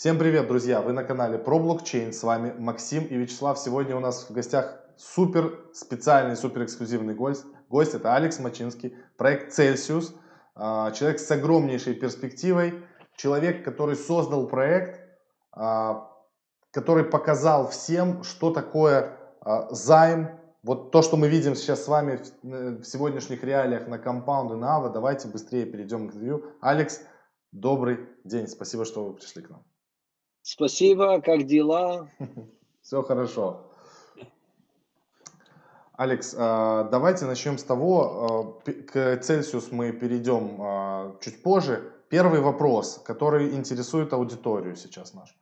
Всем привет, друзья! Вы на канале ProBlockChain, с вами Максим и Вячеслав. Сегодня у нас в гостях супер специальный, супер эксклюзивный гость. Это Алекс Мачинский, проект Celsius, человек с огромнейшей перспективой, человек, который создал проект, который показал всем, что такое займ. Вот то, что мы видим сейчас с вами в сегодняшних реалиях на Compound и на Aave. Давайте быстрее перейдем к интервью. Алекс, добрый день, спасибо, что вы пришли к нам. Спасибо, как дела? Все хорошо. Алекс, давайте начнем с того, к Celsius мы перейдем чуть позже. Первый вопрос, который интересует аудиторию сейчас нашу.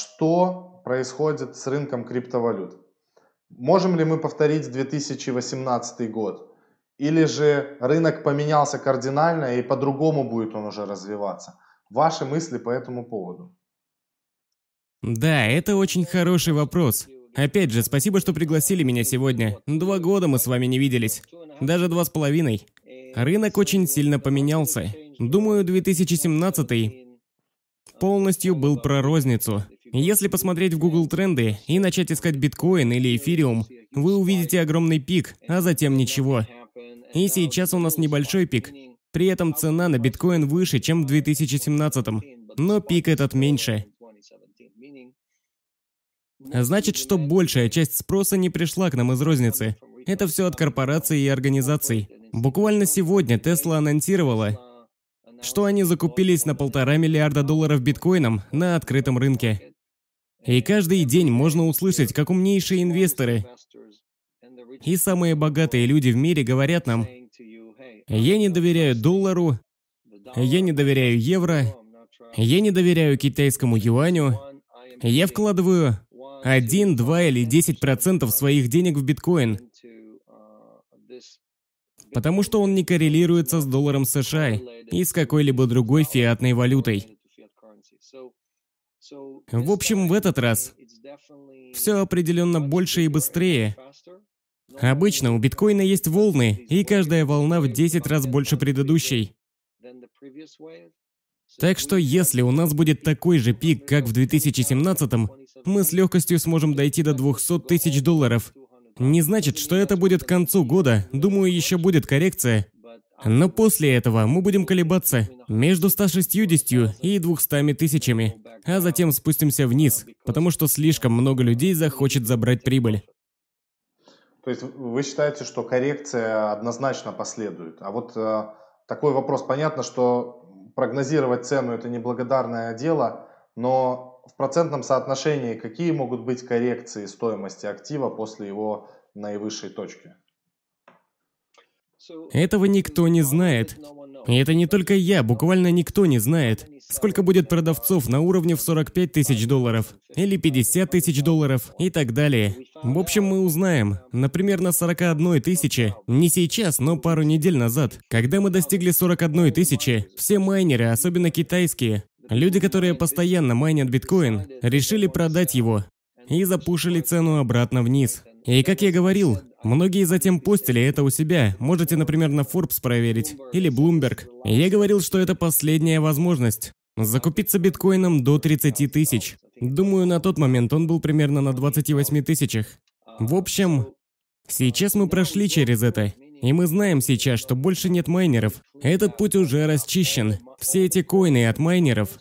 Что происходит с рынком криптовалют? Можем ли мы повторить 2018 год? Или же рынок поменялся кардинально и по-другому будет он уже развиваться? Ваши мысли по этому поводу? Да, это очень хороший вопрос. Опять же, спасибо, что пригласили меня сегодня. 2 года мы с вами не виделись. Даже 2,5. Рынок очень сильно поменялся. Думаю, 2017 полностью был про розницу. Если посмотреть в Google тренды и начать искать биткоин или эфириум, вы увидите огромный пик, а затем ничего. И сейчас у нас небольшой пик. При этом цена на биткоин выше, чем в 2017. Но пик этот меньше. Значит, что большая часть спроса не пришла к нам из розницы. Это все от корпораций и организаций. Буквально сегодня Tesla анонсировала, что они закупились на $1,5 миллиарда долларов биткоином на открытом рынке. И каждый день можно услышать, как умнейшие инвесторы и самые богатые люди в мире говорят нам: «Я не доверяю доллару, я не доверяю евро, я не доверяю китайскому юаню, я вкладываю 1, 2 или 10% своих денег в биткоин, потому что он не коррелируется с долларом США и с какой-либо другой фиатной валютой». В общем, в этот раз все определенно больше и быстрее. Обычно у биткоина есть волны, и каждая волна в 10 раз больше предыдущей. Так что если у нас будет такой же пик, как в 2017-м, мы с легкостью сможем дойти до $200 тысяч. Не значит, что это будет к концу года, думаю, еще будет коррекция. Но после этого мы будем колебаться между 160 и 200 тысячами, а затем спустимся вниз, потому что слишком много людей захочет забрать прибыль. То есть вы считаете, что коррекция однозначно последует? А вот такой вопрос. Понятно, что прогнозировать цену – это неблагодарное дело, но в процентном соотношении какие могут быть коррекции стоимости актива после его наивысшей точки? Этого никто не знает. И это не только я, буквально никто не знает, сколько будет продавцов на уровне в $45 тысяч или $50 тысяч и так далее. В общем, мы узнаем, например, на 41 тысяче, не сейчас, но пару недель назад, когда мы достигли 41 тысячи, все майнеры, особенно китайские, люди, которые постоянно майнят биткоин, решили продать его и запушили цену обратно вниз. И как я говорил, многие затем постили это у себя, можете, например, на Forbes проверить, или Bloomberg. Я говорил, что это последняя возможность закупиться биткоином до 30 тысяч. Думаю, на тот момент он был примерно на 28 тысячах. В общем, сейчас мы прошли через это, и мы знаем сейчас, что больше нет майнеров. Этот путь уже расчищен. Все эти коины от майнеров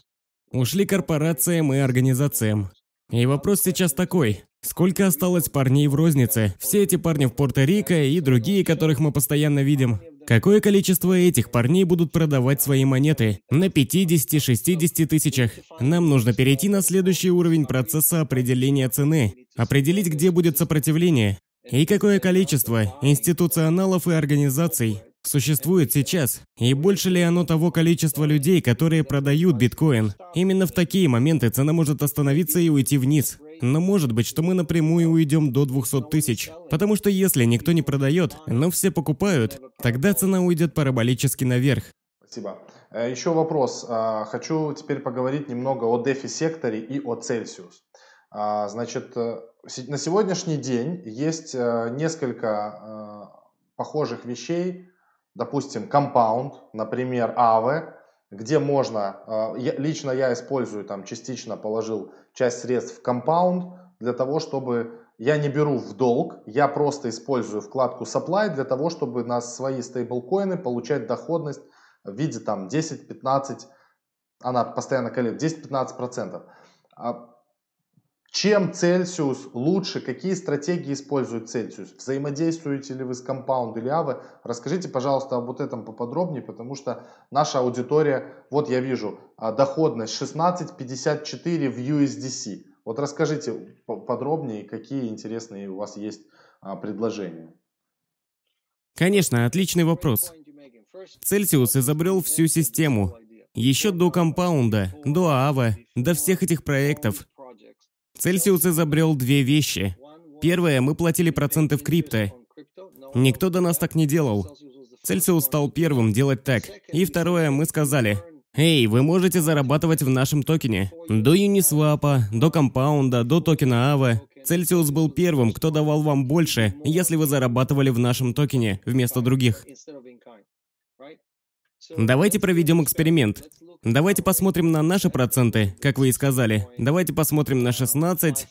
ушли корпорациям и организациям. И вопрос сейчас такой. Сколько осталось парней в рознице? Все эти парни в Порто-Рико и другие, которых мы постоянно видим. Какое количество этих парней будут продавать свои монеты? На 50-60 тысячах. Нам нужно перейти на следующий уровень процесса определения цены. Определить, где будет сопротивление. И какое количество институционалов и организаций существует сейчас. И больше ли оно того количества людей, которые продают биткоин? Именно в такие моменты цена может остановиться и уйти вниз. Но может быть, что мы напрямую уйдем до 200 тысяч. Потому что если никто не продает, но все покупают, тогда цена уйдет параболически наверх. Спасибо. Еще вопрос. Хочу теперь поговорить немного о DeFi-секторе и о Celsius. Значит, на сегодняшний день есть несколько похожих вещей. Допустим, Compound, например, Aave, где можно, лично я использую, там частично положил часть средств в Compound, для того, чтобы я не беру в долг, я просто использую вкладку Supply для того, чтобы на свои стейблкоины получать доходность в виде там 10-15, она постоянно колеблет, 10-15%. Чем Celsius лучше? Какие стратегии использует Celsius? Взаимодействуете ли вы с Compound или Aave? Расскажите, пожалуйста, об вот этом поподробнее, потому что наша аудитория, вот я вижу, доходность 16.54 в USDC. Вот расскажите подробнее, какие интересные у вас есть предложения. Конечно, отличный вопрос. Celsius изобрел всю систему. Еще до Compound, до Aave, до всех этих проектов. Celsius изобрел две вещи. Первое, мы платили проценты в крипто. Никто до нас так не делал. Celsius стал первым делать так. И второе, мы сказали, «Эй, вы можете зарабатывать в нашем токене». До Uniswap, до Compound, до токена Aave. Celsius был первым, кто давал вам больше, если вы зарабатывали в нашем токене вместо других. Давайте проведем эксперимент. Давайте посмотрим на наши проценты, как вы и сказали. Давайте посмотрим на 16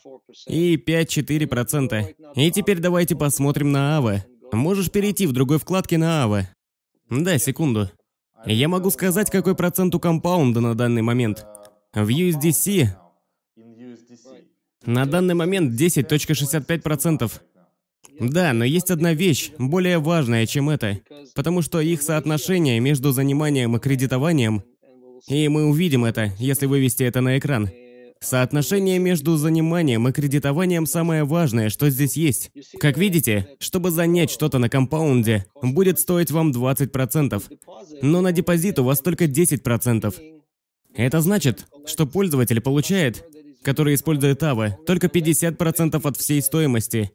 и 5,4%. И теперь давайте посмотрим на Aave. Можешь перейти в другой вкладке на Aave. Да, секунду. Я могу сказать, какой процент у Compound на данный момент. В USDC на данный момент 10.65%. Да, но есть одна вещь, более важная, чем это. Потому что их соотношение между заниманием и кредитованием, и мы увидим это, если вывести это на экран. Соотношение между заниманием и кредитованием самое важное, что здесь есть. Как видите, чтобы занять что-то на Компаунде, будет стоить вам 20%, но на депозит у вас только 10%. Это значит, что пользователь получает, который использует Aave, только 50% от всей стоимости.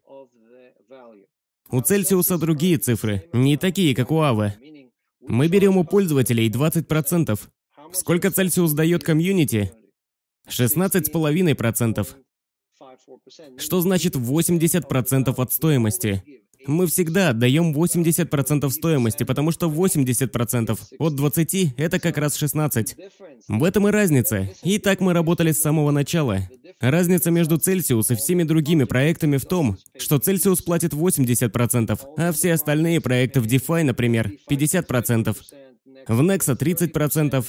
У Celsius другие цифры, не такие, как у Aave. Мы берем у пользователей 20%. Сколько Celsius дает комьюнити? 16,5%. Что значит 80% от стоимости? Мы всегда отдаем 80% стоимости, потому что 80% от 20 – это как раз 16. В этом и разница. И так мы работали с самого начала. Разница между Celsius и всеми другими проектами в том, что Celsius платит 80%, а все остальные проекты в DeFi, например, 50%. В Nexo 30%.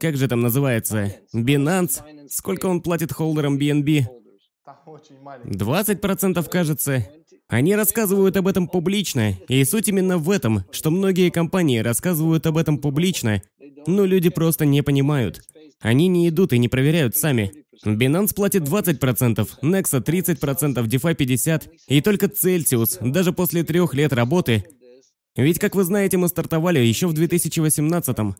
Как же там называется? Binance. Сколько он платит холдерам BNB? 20%, кажется. Они рассказывают об этом публично, и суть именно в этом, что многие компании рассказывают об этом публично, но люди просто не понимают. Они не идут и не проверяют сами. Binance платит 20%, Nexo 30%, DeFi 50%, и только Celsius, даже после 3 лет работы. Ведь, как вы знаете, мы стартовали еще в 2018-м.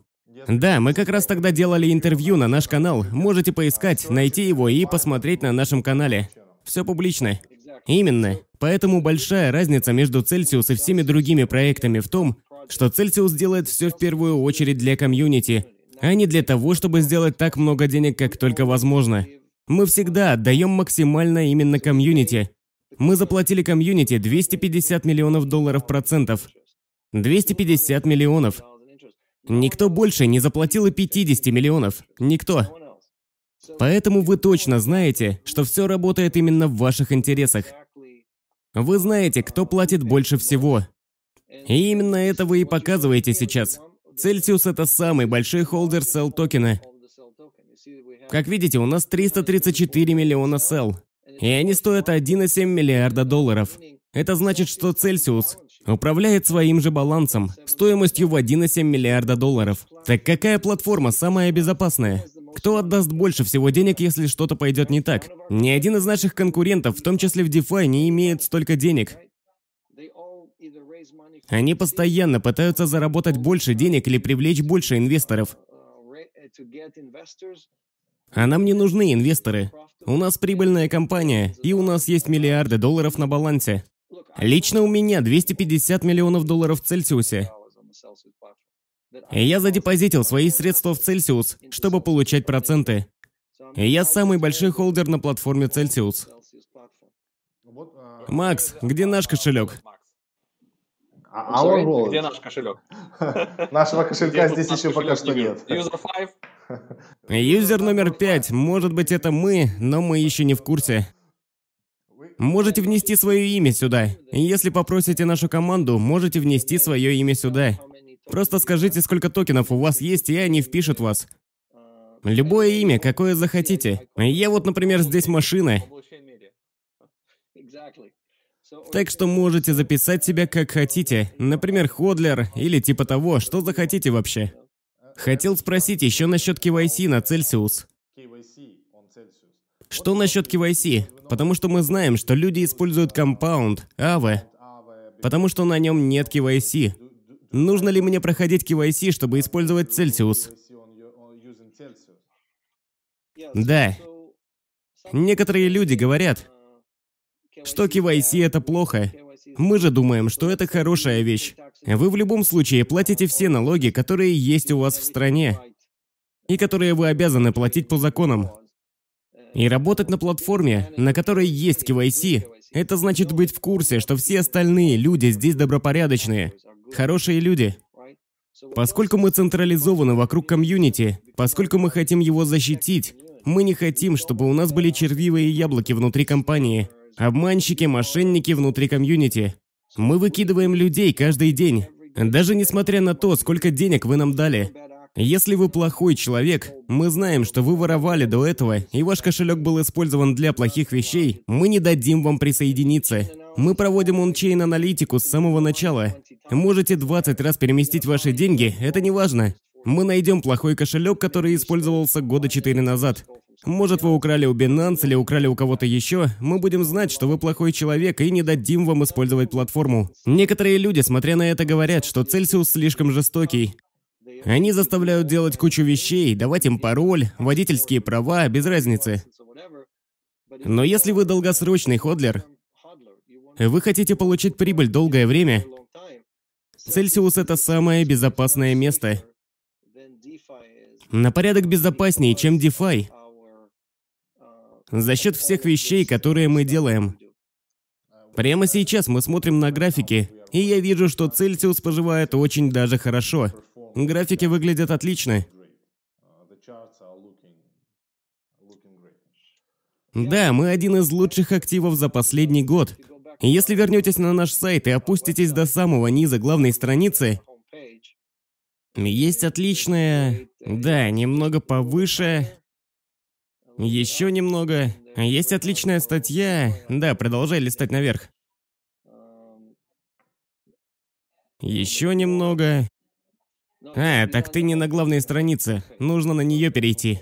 Да, мы как раз тогда делали интервью на наш канал. Можете поискать, найти его и посмотреть на нашем канале. Все публично. Именно. Поэтому большая разница между Celsius и всеми другими проектами в том, что Celsius делает все в первую очередь для комьюнити, а не для того, чтобы сделать так много денег, как только возможно. Мы всегда отдаем максимально именно комьюнити. Мы заплатили комьюнити $250 миллионов процентов. 250 миллионов. Никто больше не заплатил и 50 миллионов. Никто. Поэтому вы точно знаете, что все работает именно в ваших интересах. Вы знаете, кто платит больше всего. И именно это вы и показываете сейчас. Celsius – это самый большой холдер CEL токена. Как видите, у нас 334 миллиона CEL. И они стоят $1,7 миллиарда. Это значит, что Celsius управляет своим же балансом, стоимостью в $1,7 миллиарда. Так какая платформа самая безопасная? Кто отдаст больше всего денег, если что-то пойдет не так? Ни один из наших конкурентов, в том числе в DeFi, не имеет столько денег. Они постоянно пытаются заработать больше денег или привлечь больше инвесторов. А нам не нужны инвесторы. У нас прибыльная компания, и у нас есть миллиарды долларов на балансе. Лично у меня $250 миллионов в Celsius. Я задепозитил свои средства в Celsius, чтобы получать проценты. Я самый большой холдер на платформе Celsius. Макс, где наш кошелек? А он волос. Где наш кошелек? Нашего кошелька здесь еще пока что нет. Юзер номер 5. Может быть, это мы, но мы еще не в курсе. Можете внести свое имя сюда. Если попросите нашу команду, можете внести свое имя сюда. Просто скажите, сколько токенов у вас есть, и они впишут вас. Любое имя, какое захотите. Я вот, например, здесь машина. Так что можете записать себя как хотите. Например, Ходлер или типа того, что захотите вообще. Хотел спросить еще насчет KYC на Celsius. Что насчет KYC? Потому что мы знаем, что люди используют Compound, Aave, потому что на нем нет KYC. Нужно ли мне проходить KYC, чтобы использовать Celsius? Да. Некоторые люди говорят, что KYC это плохо. Мы же думаем, что это хорошая вещь. Вы в любом случае платите все налоги, которые есть у вас в стране, и которые вы обязаны платить по законам. И работать на платформе, на которой есть KYC, это значит быть в курсе, что все остальные люди здесь добропорядочные, хорошие люди. Поскольку мы централизованы вокруг комьюнити, поскольку мы хотим его защитить, мы не хотим, чтобы у нас были червивые яблоки внутри компании, обманщики, мошенники внутри комьюнити. Мы выкидываем людей каждый день, даже несмотря на то, сколько денег вы нам дали. Если вы плохой человек, мы знаем, что вы воровали до этого, и ваш кошелек был использован для плохих вещей, мы не дадим вам присоединиться. Мы проводим ончейн-аналитику с самого начала. Можете 20 раз переместить ваши деньги, это не важно. Мы найдем плохой кошелек, который использовался года 4 назад. Может, вы украли у Binance или украли у кого-то еще, мы будем знать, что вы плохой человек и не дадим вам использовать платформу. Некоторые люди, смотря на это, говорят, что Celsius слишком жестокий. Они заставляют делать кучу вещей, давать им пароль, водительские права, без разницы. Но если вы долгосрочный ходлер, вы хотите получить прибыль долгое время, Celsius — это самое безопасное место. На порядок безопаснее, чем DeFi. За счет всех вещей, которые мы делаем. Прямо сейчас мы смотрим на графики, и я вижу, что Celsius поживает очень даже хорошо. Графики выглядят отлично. Да, мы один из лучших активов за последний год. Если вернетесь на наш сайт и опуститесь до самого низа главной страницы, есть отличная... Да, немного повыше... Еще немного... Есть отличная статья... Да, продолжай листать наверх. Еще немного... А, так ты не на главной странице. Нужно на нее перейти.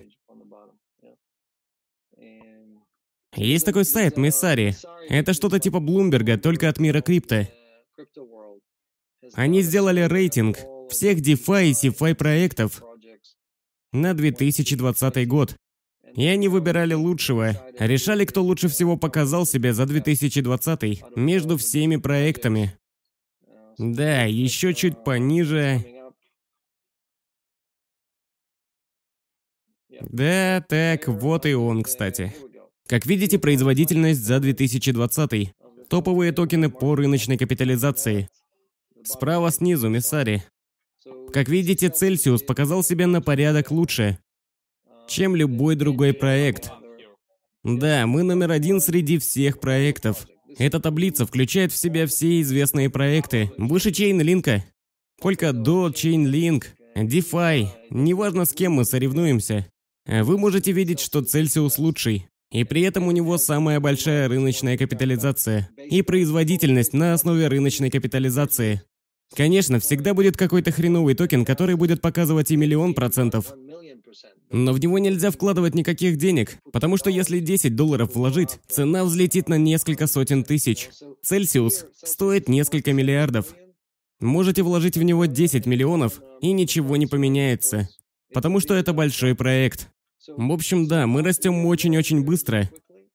Есть такой сайт, Messari. Это что-то типа Bloomberg, только от мира крипто. Они сделали рейтинг всех DeFi и CeFi проектов на 2020 год. И они выбирали лучшего. Решали, кто лучше всего показал себя за 2020 между всеми проектами. Да, еще чуть пониже... Да, так, вот и он, кстати. Как видите, производительность за 2020. Топовые токены по рыночной капитализации. Справа снизу, Messari. Как видите, Celsius показал себя на порядок лучше, чем любой другой проект. Да, мы номер один среди всех проектов. Эта таблица включает в себя все известные проекты. Выше Chainlink, Polkadot, Chainlink, DeFi. Неважно, с кем мы соревнуемся. Вы можете видеть, что Celsius лучший, и при этом у него самая большая рыночная капитализация и производительность на основе рыночной капитализации. Конечно, всегда будет какой-то хреновый токен, который будет показывать и 1 000 000%, но в него нельзя вкладывать никаких денег, потому что если $10 вложить, цена взлетит на несколько сотен тысяч. Celsius стоит несколько миллиардов. Можете вложить в него 10 миллионов, и ничего не поменяется. Потому что это большой проект. В общем, да, мы растем очень-очень быстро,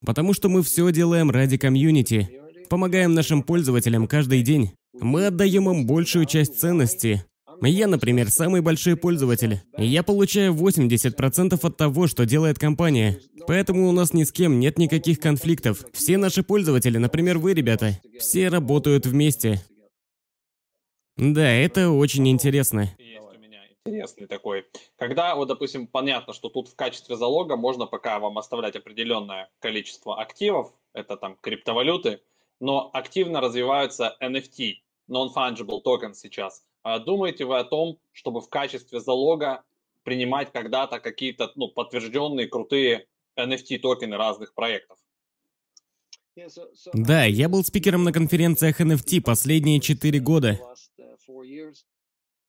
потому что мы все делаем ради комьюнити. Помогаем нашим пользователям каждый день. Мы отдаем им большую часть ценности. Я, например, самый большой пользователь. Я получаю 80% от того, что делает компания. Поэтому у нас ни с кем нет никаких конфликтов. Все наши пользователи, например, вы, ребята, все работают вместе. Да, это очень интересно. Интересный такой. Когда, вот, допустим, понятно, что тут в качестве залога можно пока вам оставлять определенное количество активов, это там криптовалюты, но активно развиваются NFT, non-fungible token сейчас. Думаете вы о том, чтобы в качестве залога принимать когда-то какие-то подтвержденные крутые NFT токены разных проектов? Да, я был спикером на конференциях NFT последние 4 года.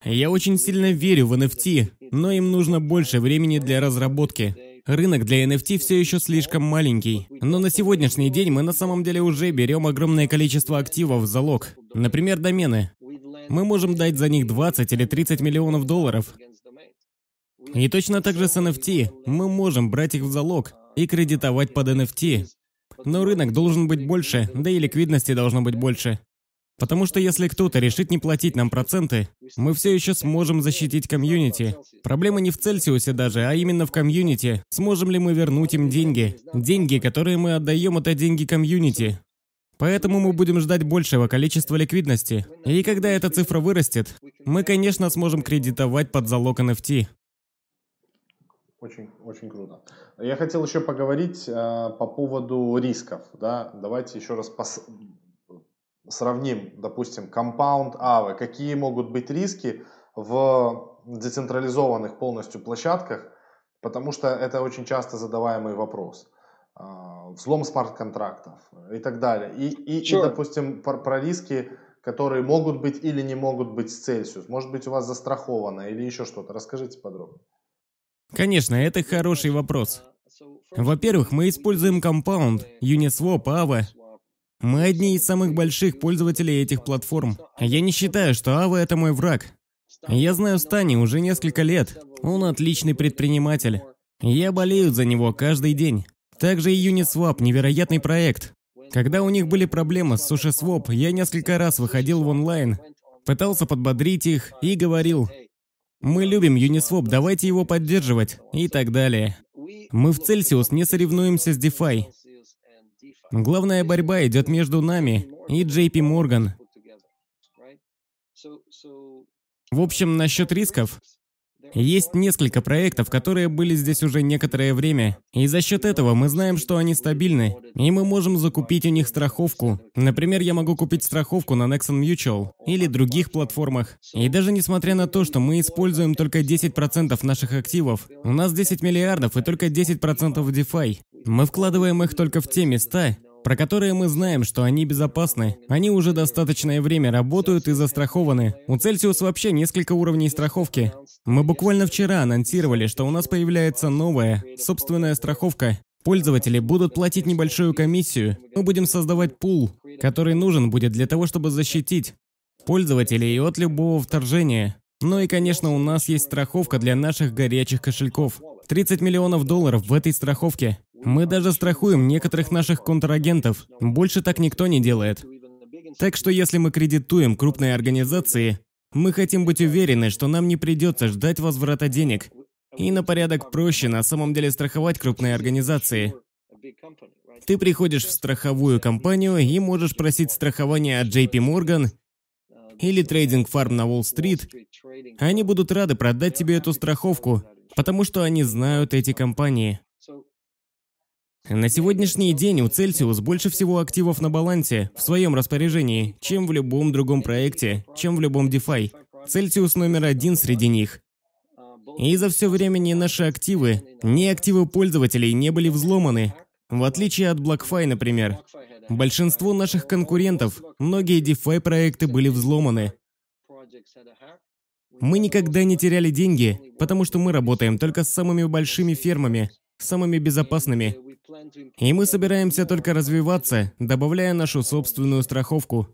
Я очень сильно верю в NFT, но им нужно больше времени для разработки. Рынок для NFT все еще слишком маленький. Но на сегодняшний день мы на самом деле уже берем огромное количество активов в залог. Например, домены. Мы можем дать за них 20 или 30 миллионов долларов. И точно так же с NFT. Мы можем брать их в залог и кредитовать под NFT. Но рынок должен быть больше, да и ликвидности должно быть больше. Потому что если кто-то решит не платить нам проценты, мы все еще сможем защитить комьюнити. Проблема не в Цельсиусе даже, а именно в комьюнити. Сможем ли мы вернуть им деньги? Деньги, которые мы отдаем, это деньги комьюнити. Поэтому мы будем ждать большего количества ликвидности. И когда эта цифра вырастет, мы, конечно, сможем кредитовать под залог NFT. Очень, очень круто. Я хотел еще поговорить по поводу рисков. Да? Давайте еще раз сравним, допустим, Compound, Aave. Какие могут быть риски в децентрализованных полностью площадках? Потому что это очень часто задаваемый вопрос. Взлом смарт-контрактов и так далее. И допустим, про риски, которые могут быть или не могут быть с Celsius. Может быть, у вас застраховано или еще что-то. Расскажите подробнее. Конечно, это хороший вопрос. Во-первых, мы используем Compound, Uniswap, Aave. Мы одни из самых больших пользователей этих платформ. Я не считаю, что Aave — это мой враг. Я знаю Стани уже несколько лет. Он отличный предприниматель. Я болею за него каждый день. Также и Uniswap — невероятный проект. Когда у них были проблемы с SushiSwap, я несколько раз выходил в онлайн, пытался подбодрить их и говорил: «Мы любим Uniswap, давайте его поддерживать» и так далее. Мы в Celsius не соревнуемся с DeFi. Главная борьба идет между нами и JP Morgan. В общем, насчет рисков. Есть несколько проектов, которые были здесь уже некоторое время, и за счет этого мы знаем, что они стабильны, и мы можем закупить у них страховку. Например, я могу купить страховку на Nexo Mutual или других платформах. И даже несмотря на то, что мы используем только 10% наших активов, у нас 10 миллиардов и только 10% DeFi, мы вкладываем их только в те места, про которые мы знаем, что они безопасны. Они уже достаточное время работают и застрахованы. У Celsius вообще несколько уровней страховки. Мы буквально вчера анонсировали, что у нас появляется новая, собственная страховка. Пользователи будут платить небольшую комиссию. Мы будем создавать пул, который нужен будет для того, чтобы защитить пользователей от любого вторжения. Ну и, конечно, у нас есть страховка для наших горячих кошельков. 30 миллионов долларов в этой страховке. Мы даже страхуем некоторых наших контрагентов. Больше так никто не делает. Так что если мы кредитуем крупные организации, мы хотим быть уверены, что нам не придется ждать возврата денег. И на порядок проще на самом деле страховать крупные организации. Ты приходишь в страховую компанию и можешь просить страхование от JP Morgan или трейдинг-фарм на Уолл-стрит. Они будут рады продать тебе эту страховку, потому что они знают эти компании. На сегодняшний день у Celsius больше всего активов на балансе, в своем распоряжении, чем в любом другом проекте, чем в любом DeFi. Celsius номер один среди них. И за все время ни наши активы, ни активы пользователей не были взломаны, в отличие от BlockFi, например. Большинство наших конкурентов, многие DeFi проекты были взломаны. Мы никогда не теряли деньги, потому что мы работаем только с самыми большими фермами, самыми безопасными. И мы собираемся только развиваться, добавляя нашу собственную страховку.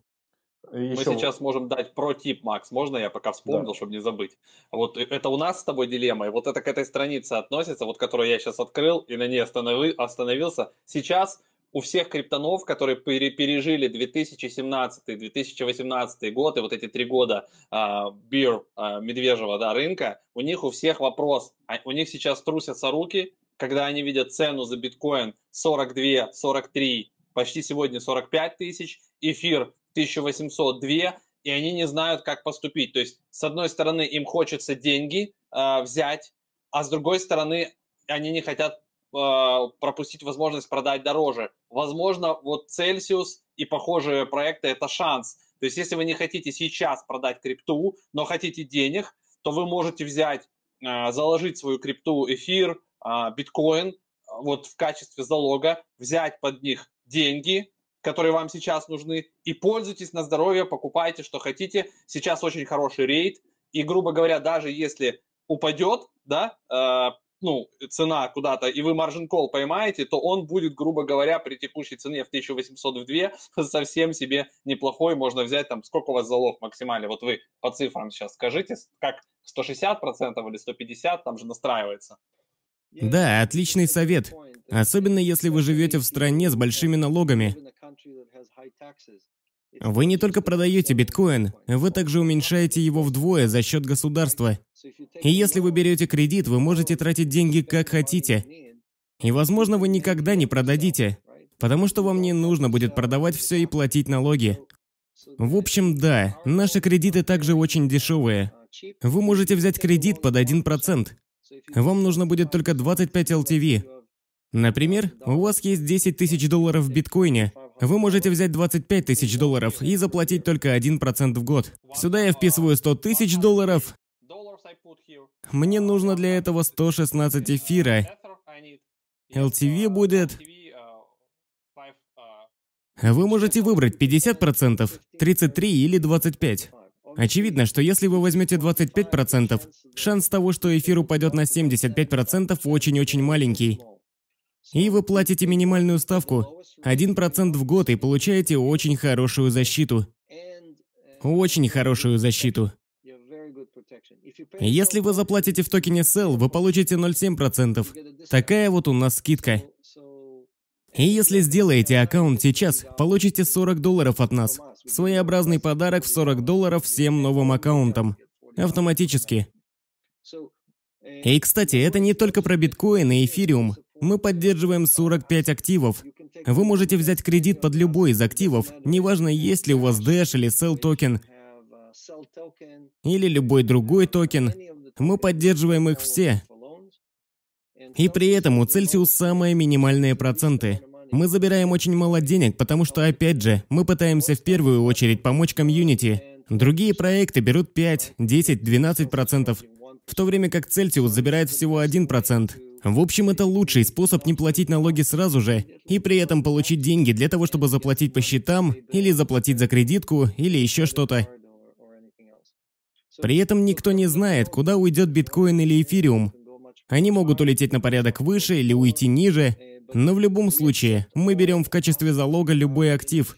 Мы сейчас можем дать про-тип, Макс. Можно я пока вспомнил, да, чтобы не забыть? Вот это у нас с тобой дилемма, и вот это к этой странице относится, вот которую я сейчас открыл и на ней остановился. Сейчас у всех криптонов, которые пережили 2017-2018 год и вот эти 3 года медвежьего рынка, у них у всех вопрос. У них сейчас трусятся руки, когда они видят цену за биткоин 42, 43, почти сегодня 45 тысяч, эфир 1802, и они не знают, как поступить. То есть, с одной стороны, им хочется деньги взять, а с другой стороны, они не хотят пропустить возможность продать дороже. Возможно, вот Celsius и похожие проекты – это шанс. То есть, если вы не хотите сейчас продать крипту, но хотите денег, то вы можете взять, заложить свою крипту, эфир, биткоин, вот в качестве залога, взять под них деньги, которые вам сейчас нужны, и пользуйтесь на здоровье, покупайте, что хотите. Сейчас очень хороший рейт, и, грубо говоря, даже если упадет, да, ну, цена куда-то, и вы маржин-колл поймаете, то он будет, грубо говоря, при текущей цене в 1800 в 2 совсем себе неплохой. Можно взять там, сколько у вас залог максимально, вот вы по цифрам сейчас скажите, как 160% или 150%, там же настраивается. Да, отличный совет, особенно если вы живете в стране с большими налогами. Вы не только продаете биткоин, вы также уменьшаете его вдвое за счет государства. И если вы берете кредит, вы можете тратить деньги как хотите. И, возможно, вы никогда не продадите, потому что вам не нужно будет продавать все и платить налоги. В общем, да, наши кредиты также очень дешевые. Вы можете взять кредит под 1%. Вам нужно будет только 25 LTV. Например, у вас есть 10 тысяч долларов в биткоине. Вы можете взять 25 тысяч долларов и заплатить только 1% в год. Сюда я вписываю 100 тысяч долларов. Мне нужно для этого 116 эфира. LTV будет... Вы можете выбрать 50%, 33% или 25%. Очевидно, что если вы возьмете 25%, шанс того, что эфир упадет на 75%, очень-очень маленький. И вы платите минимальную ставку, 1% в год, и получаете очень хорошую защиту. Очень хорошую защиту. Если вы заплатите в токене CEL, вы получите 0,7%. Такая вот у нас скидка. И если сделаете аккаунт сейчас, получите $40 от нас. Своеобразный подарок в $40 всем новым аккаунтам. Автоматически. И, кстати, это не только про биткоин и эфириум. Мы поддерживаем 45 активов. Вы можете взять кредит под любой из активов, неважно, есть ли у вас Dash или Sell токен, или любой другой токен. Мы поддерживаем их все. И при этом у Celsius самые минимальные проценты. Мы забираем очень мало денег, потому что, опять же, мы пытаемся в первую очередь помочь комьюнити. Другие проекты берут 5, 10, 12%, в то время как Celsius забирает всего 1%. В общем, это лучший способ не платить налоги сразу же, и при этом получить деньги для того, чтобы заплатить по счетам, или заплатить за кредитку, или еще что-то. При этом никто не знает, куда уйдет биткоин или эфириум. Они могут улететь на порядок выше или уйти ниже, но в любом случае, мы берем в качестве залога любой актив.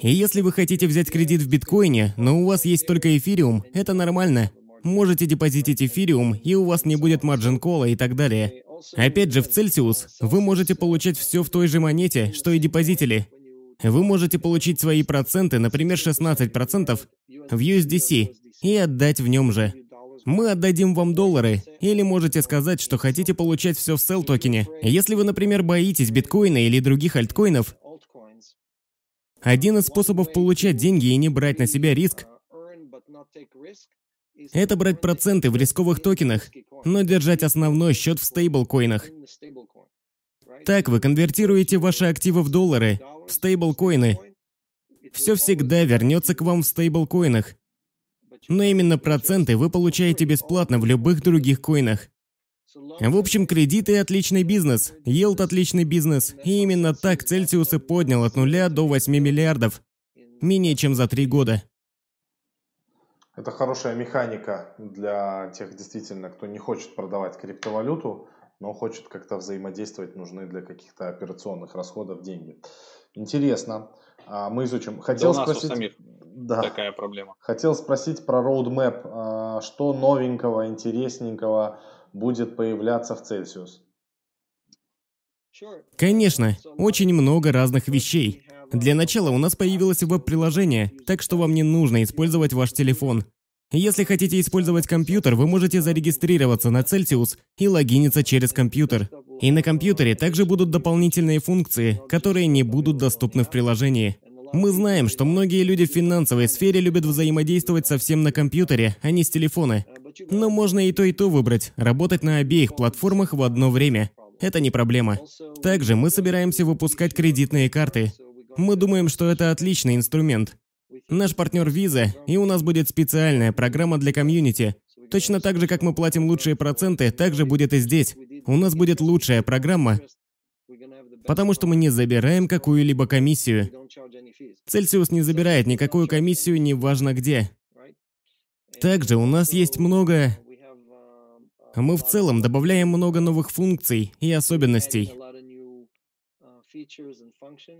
И если вы хотите взять кредит в биткоине, но у вас есть только эфириум, это нормально. Можете депозитить эфириум, и у вас не будет марджин-колла и так далее. Опять же, в Celsius вы можете получать все в той же монете, что и депозитили. Вы можете получить свои проценты, например, 16% в USDC, и отдать в нем же. Мы отдадим вам доллары, или можете сказать, что хотите получать все в SEL токене. Если вы, например, боитесь биткоина или других альткоинов, один из способов получать деньги и не брать на себя риск – это брать проценты в рисковых токенах, но держать основной счет в стейблкоинах. Так вы конвертируете ваши активы в доллары, в стейблкоины. Все всегда вернется к вам в стейблкоинах. Но именно проценты вы получаете бесплатно в любых других коинах. В общем, кредиты – отличный бизнес, yield – отличный бизнес, и именно так Celsius и поднял от 0 до 8 миллиардов. Менее чем за 3 года. Это хорошая механика для тех, действительно, кто не хочет продавать криптовалюту, но хочет как-то взаимодействовать, нужны для каких-то операционных расходов деньги. Интересно. Мы изучим. Хотел спросить... Да. Такая проблема. Хотел спросить про roadmap. Что новенького, интересненького будет появляться в Celsius? Конечно, очень много разных вещей. Для начала у нас появилось веб-приложение, так что вам не нужно использовать ваш телефон. Если хотите использовать компьютер, вы можете зарегистрироваться на Celsius и логиниться через компьютер. И на компьютере также будут дополнительные функции, которые не будут доступны в приложении. Мы знаем, что многие люди в финансовой сфере любят взаимодействовать совсем на компьютере, а не с телефона. Но можно и то выбрать, работать на обеих платформах в одно время. Это не проблема. Также мы собираемся выпускать кредитные карты. Мы думаем, что это отличный инструмент. Наш партнер Visa, и у нас будет специальная программа для комьюнити. Точно так же, как мы платим лучшие проценты, так же будет и здесь. У нас будет лучшая программа, потому что мы не забираем какую-либо комиссию. Celsius не забирает никакую комиссию, неважно где. Также у нас есть много... Мы в целом добавляем много новых функций и особенностей.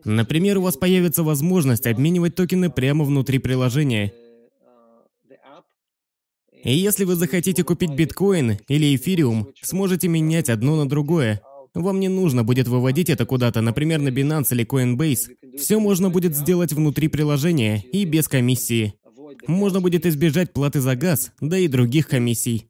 Например, у вас появится возможность обменивать токены прямо внутри приложения. И если вы захотите купить биткоин или эфириум, сможете менять одно на другое. Вам не нужно будет выводить это куда-то, например, на Binance или Coinbase. Все можно будет сделать внутри приложения и без комиссии. Можно будет избежать платы за газ, да и других комиссий.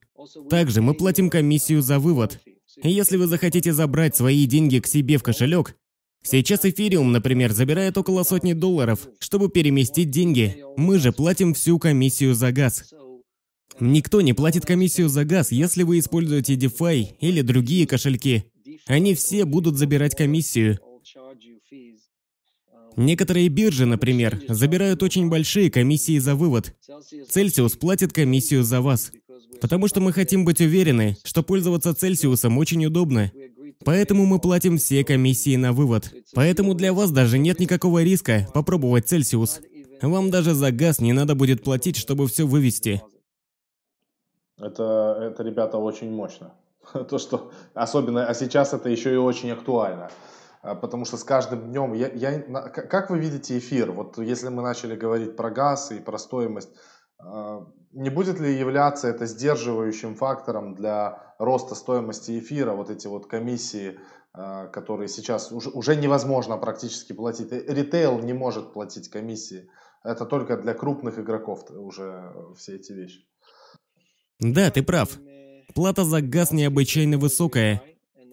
Также мы платим комиссию за вывод. Если вы захотите забрать свои деньги к себе в кошелек, сейчас эфириум, например, забирает около $100, чтобы переместить деньги. Мы же платим всю комиссию за газ. Никто не платит комиссию за газ, если вы используете DeFi или другие кошельки. Они все будут забирать комиссию. Некоторые биржи, например, забирают очень большие комиссии за вывод. Celsius платит комиссию за вас, потому что мы хотим быть уверены, что пользоваться Celsius'ом очень удобно. Поэтому мы платим все комиссии на вывод. Поэтому для вас даже нет никакого риска попробовать Celsius. Вам даже за газ не надо будет платить, чтобы все вывести. Это, ребята, очень мощно. То, что особенно, а сейчас это еще и очень актуально. Потому что с каждым днем... как вы видите эфир? Вот если мы начали говорить про газ и про стоимость, не будет ли являться это сдерживающим фактором для роста стоимости эфира? Вот эти вот комиссии, которые сейчас уже невозможно практически платить. Ритейл не может платить комиссии. Это только для крупных игроков уже все эти вещи. Да, ты прав. Плата за газ необычайно высокая.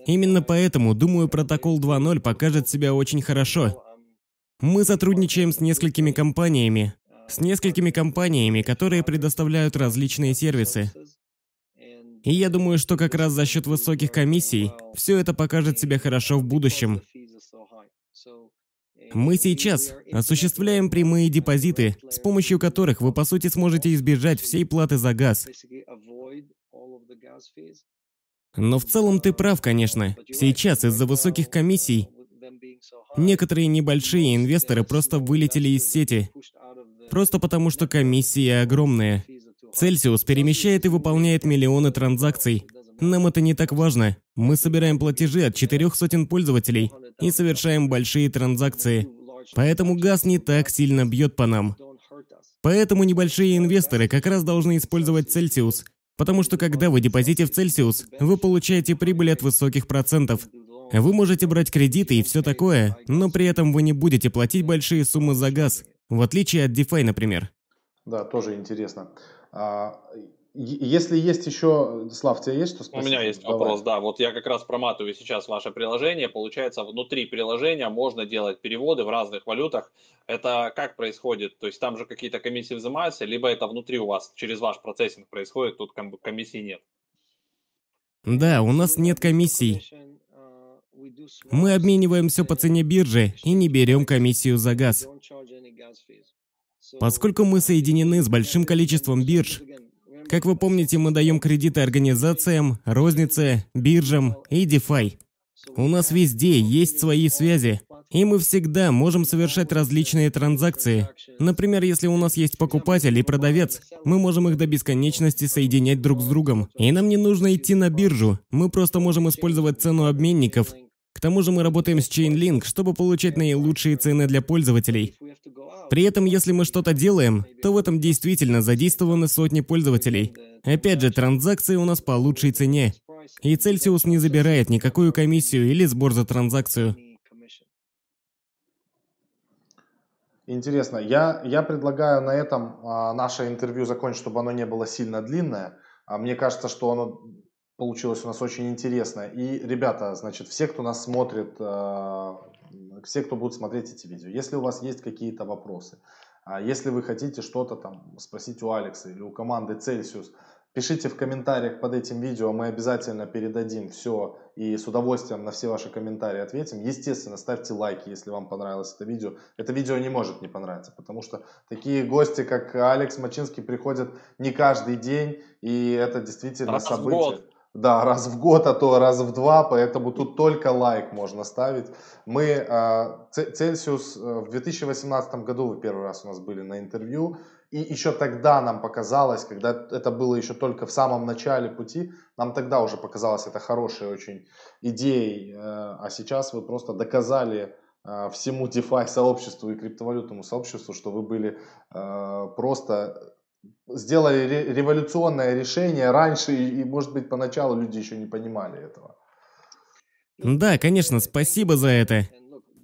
Именно поэтому, думаю, протокол 2.0 покажет себя очень хорошо. Мы сотрудничаем с несколькими компаниями, которые предоставляют различные сервисы. И я думаю, что как раз за счет высоких комиссий все это покажет себя хорошо в будущем. Мы сейчас осуществляем прямые депозиты, с помощью которых вы, по сути, сможете избежать всей платы за газ. Но в целом ты прав, конечно. Сейчас из-за высоких комиссий некоторые небольшие инвесторы просто вылетели из сети, просто потому что комиссии огромные. Celsius перемещает и выполняет миллионы транзакций. Нам это не так важно. Мы собираем платежи от 400 пользователей и совершаем большие транзакции. Поэтому газ не так сильно бьет по нам. Поэтому небольшие инвесторы как раз должны использовать Celsius, потому что когда вы депозите в Celsius, вы получаете прибыль от высоких процентов. Вы можете брать кредиты и все такое, но при этом вы не будете платить большие суммы за газ, в отличие от DeFi, например. Да, тоже интересно. Если есть еще... Слав, у тебя есть что спросить? У меня есть вопрос, да. Вот я как раз проматываю сейчас ваше приложение. Получается, внутри приложения можно делать переводы в разных валютах. Это как происходит? То есть там же какие-то комиссии взимаются, либо это внутри у вас, через ваш процессинг происходит, тут комиссий нет? Да, у нас нет комиссий. Мы обмениваемся по цене биржи и не берем комиссию за газ. Поскольку мы соединены с большим количеством бирж, как вы помните, мы даем кредиты организациям, рознице, биржам и DeFi. У нас везде есть свои связи, и мы всегда можем совершать различные транзакции. Например, если у нас есть покупатель и продавец, мы можем их до бесконечности соединять друг с другом. И нам не нужно идти на биржу, мы просто можем использовать цену обменников. К тому же мы работаем с Chainlink, чтобы получать наилучшие цены для пользователей. При этом, если мы что-то делаем, то в этом действительно задействованы сотни пользователей. Опять же, транзакции у нас по лучшей цене. И Celsius не забирает никакую комиссию или сбор за транзакцию. Интересно. Я предлагаю на этом наше интервью закончить, чтобы оно не было сильно длинное. Мне кажется, что оно... получилось у нас очень интересно. И, ребята, значит, все, кто нас смотрит все, кто будут смотреть эти видео. Если у вас есть какие-то вопросы, если вы хотите что-то там спросить у Алекса или у команды Celsius, пишите в комментариях под этим видео, мы обязательно передадим все и с удовольствием на все ваши комментарии ответим. Естественно, ставьте лайки, если вам понравилось это видео. Это видео не может не понравиться, потому что такие гости, как Алекс Мачинский, приходят не каждый день, и это действительно событие. Да, раз в год, а то раз в два, поэтому тут только лайк можно ставить. Мы, Celsius, в 2018 году вы первый раз у нас были на интервью, и еще тогда нам показалось, когда это было еще только в самом начале пути, нам тогда уже показалось это хорошей очень идеей, а сейчас вы просто доказали всему DeFi сообществу и криптовалютному сообществу, что вы были просто... Сделали революционное решение раньше, и, может быть, поначалу люди еще не понимали этого. Да, конечно, спасибо за это.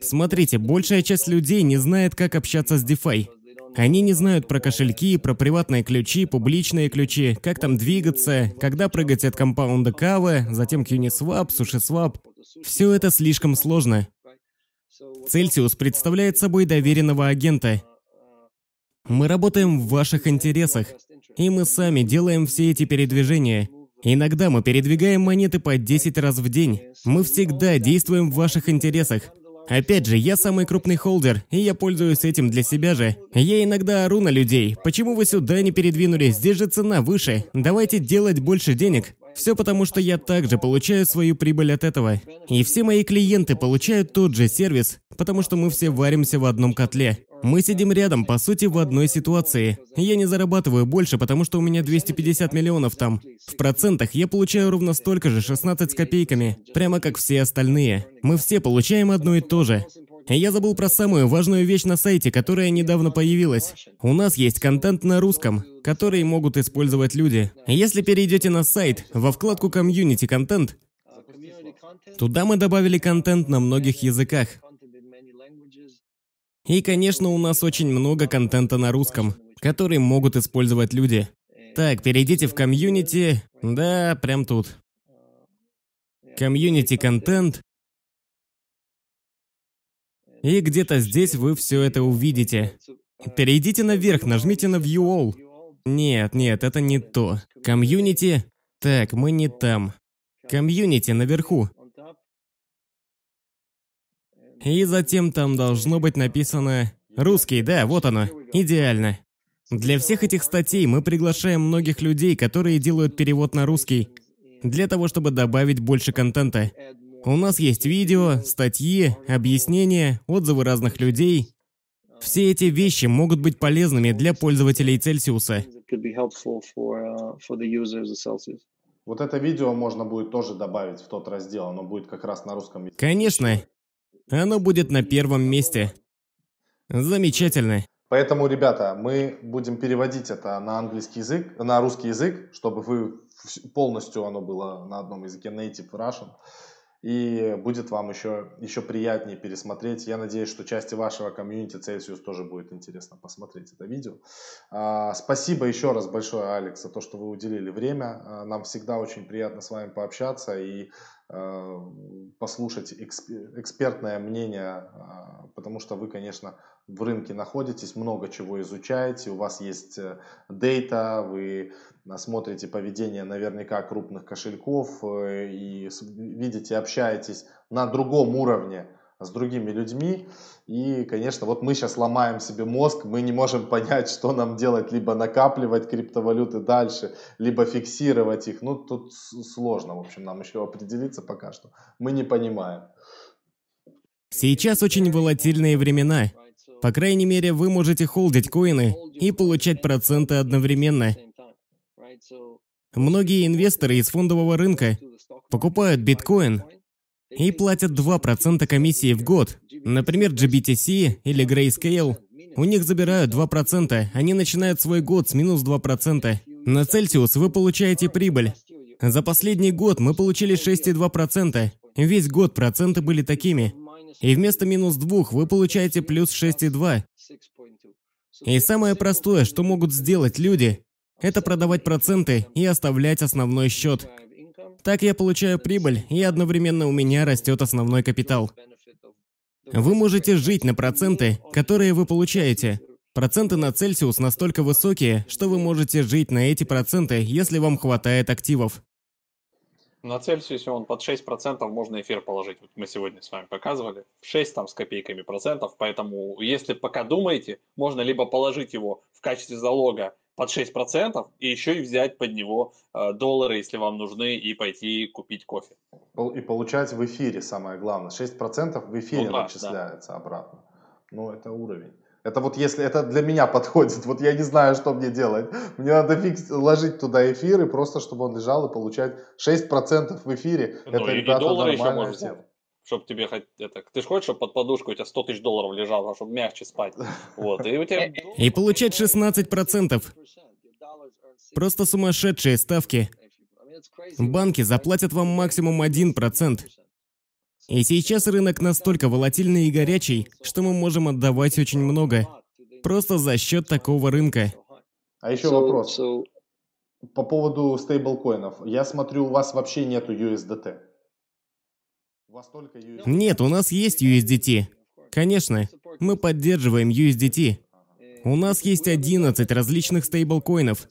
Смотрите, большая часть людей не знает, как общаться с DeFi. Они не знают про кошельки, про приватные ключи, публичные ключи, как там двигаться, когда прыгать от компаунда к Aave, затем к Uniswap, SushiSwap. Все это слишком сложно. Celsius представляет собой доверенного агента. Мы работаем в ваших интересах, и мы сами делаем все эти передвижения. Иногда мы передвигаем монеты по 10 раз в день. Мы всегда действуем в ваших интересах. Опять же, я самый крупный холдер, и я пользуюсь этим для себя же. Я иногда ору на людей. Почему вы сюда не передвинули? Здесь же цена выше. Давайте делать больше денег. Все потому, что я также получаю свою прибыль от этого. И все мои клиенты получают тот же сервис, потому что мы все варимся в одном котле. Мы сидим рядом, по сути, в одной ситуации. Я не зарабатываю больше, потому что у меня 250 миллионов там. В процентах я получаю ровно столько же, 16 с копейками, прямо как все остальные. Мы все получаем одно и то же. Я забыл про самую важную вещь на сайте, которая недавно появилась. У нас есть контент на русском, который могут использовать люди. Если перейдете на сайт, во вкладку «Community контент», туда мы добавили контент на многих языках. И, конечно, у нас очень много контента на русском, который могут использовать люди. Так, перейдите в «Community», да, прям тут. «Community контент». И где-то здесь вы все это увидите. Перейдите наверх, нажмите на View All. Нет, нет, это не то. Community. Так, мы не там. Community наверху. И затем там должно быть написано... Русский, да, вот оно. Идеально. Для всех этих статей мы приглашаем многих людей, которые делают перевод на русский, для того, чтобы добавить больше контента. У нас есть видео, статьи, объяснения, отзывы разных людей. Все эти вещи могут быть полезными для пользователей Celsius. Вот это видео можно будет тоже добавить в тот раздел, оно будет как раз на русском языке. Конечно, оно будет на первом месте. Замечательно. Поэтому, ребята, мы будем переводить это на английский язык, на русский язык, чтобы вы полностью оно было на одном языке, native Russian. И будет вам еще приятнее пересмотреть. Я надеюсь, что части вашего комьюнити Celsius тоже будет интересно посмотреть это видео. Спасибо еще раз большое, Алекс, за то, что вы уделили время. Нам всегда очень приятно с вами пообщаться и послушать экспертное мнение, потому что вы, конечно, в рынке находитесь, много чего изучаете, у вас есть дейта, вы... смотрите поведение наверняка крупных кошельков и видите, общаетесь на другом уровне с другими людьми. И, конечно, вот мы сейчас ломаем себе мозг, мы не можем понять, что нам делать, либо накапливать криптовалюты дальше, либо фиксировать их. Ну, тут сложно, в общем, нам еще определиться пока что. Мы не понимаем. Сейчас очень волатильные времена. По крайней мере, вы можете холдить коины и получать проценты одновременно. Многие инвесторы из фондового рынка покупают биткоин и платят 2% комиссии в год. Например, GBTC или Grayscale. У них забирают 2%, они начинают свой год с минус 2%. На Celsius вы получаете прибыль. За последний год мы получили 6,2%. Весь год проценты были такими. И вместо минус 2 вы получаете плюс 6,2. И самое простое, что могут сделать люди... это продавать проценты и оставлять основной счет. Так я получаю прибыль, и одновременно у меня растет основной капитал. Вы можете жить на проценты, которые вы получаете. Проценты на Celsius настолько высокие, что вы можете жить на эти проценты, если вам хватает активов. На Celsius он под 6% можно эфир положить. Вот мы сегодня с вами показывали. 6 там с копейками процентов. Поэтому, если пока думаете, можно либо положить его в качестве залога под 6% и еще и взять под него доллары, если вам нужны, и пойти купить кофе. И получать в эфире самое главное. 6% в эфире начисляется обратно. Ну, это уровень. Это вот если это для меня подходит, вот я не знаю, что мне делать. Мне надо ложить туда эфир, и просто чтобы он лежал и получать 6% в эфире. Ну, это, и ребята, доллары еще можно взять. Чтобы тебе хоть это, ты же хочешь, чтобы под подушку у тебя 100 тысяч долларов лежало, чтобы мягче спать. Вот, и у тебя... И получать 16%. Просто сумасшедшие ставки. Банки заплатят вам максимум 1%. И сейчас рынок настолько волатильный и горячий, что мы можем отдавать очень много. Просто за счет такого рынка. А еще вопрос. По поводу стейблкоинов. Я смотрю, у вас вообще нету USDT. Нет, у нас есть USDT. Конечно, мы поддерживаем USDT. У нас есть 11 различных стейблкоинов.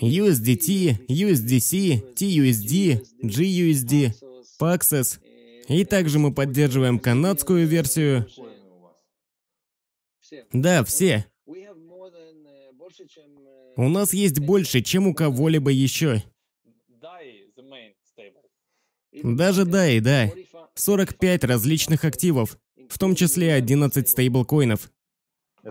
USDT, USDC, TUSD, GUSD, Paxos. И также мы поддерживаем канадскую версию. Да, все. У нас есть больше, чем у кого-либо еще. Даже DAI, да. 45 различных активов, в том числе 11 стейблкоинов.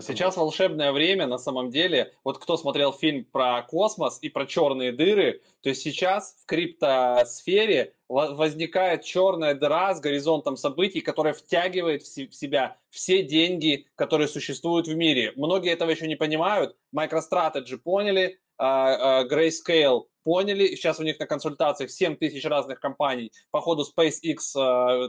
Сейчас волшебное время, на самом деле. Вот кто смотрел фильм про космос и про черные дыры, то сейчас в криптосфере возникает черная дыра с горизонтом событий, которая втягивает в себя все деньги, которые существуют в мире. Многие этого еще не понимают. MicroStrategy поняли, Grayscale поняли, сейчас у них на консультациях 7 тысяч разных компаний, по ходу SpaceX,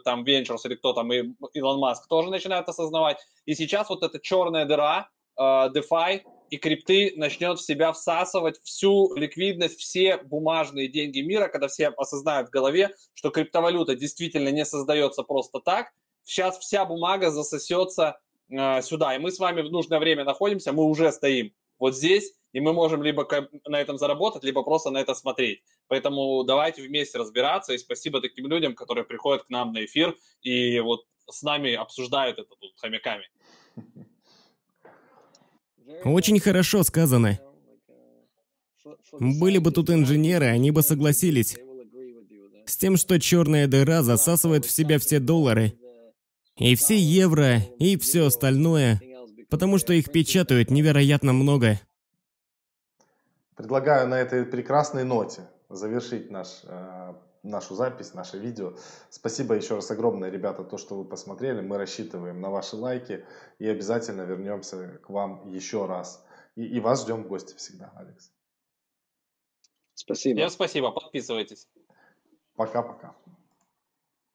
там, Ventures или кто там, и Илон Маск тоже начинает осознавать, и сейчас вот эта черная дыра, DeFi и крипты начнет в себя всасывать всю ликвидность, все бумажные деньги мира, когда все осознают в голове, что криптовалюта действительно не создается просто так, сейчас вся бумага засосется сюда, и мы с вами в нужное время находимся, мы уже стоим вот здесь, и мы можем либо на этом заработать, либо просто на это смотреть. Поэтому давайте вместе разбираться. И спасибо таким людям, которые приходят к нам на эфир и вот с нами обсуждают это тут хомяками. Очень хорошо сказано. Были бы тут инженеры, они бы согласились с тем, что черная дыра засасывает в себя все доллары, и все евро, и все остальное, потому что их печатают невероятно много. Предлагаю на этой прекрасной ноте завершить нашу запись, наше видео. Спасибо еще раз огромное, ребята, то, что вы посмотрели. Мы рассчитываем на ваши лайки и обязательно вернемся к вам еще раз. И вас ждем в гости всегда, Алекс. Спасибо. Всем спасибо. Подписывайтесь. Пока-пока.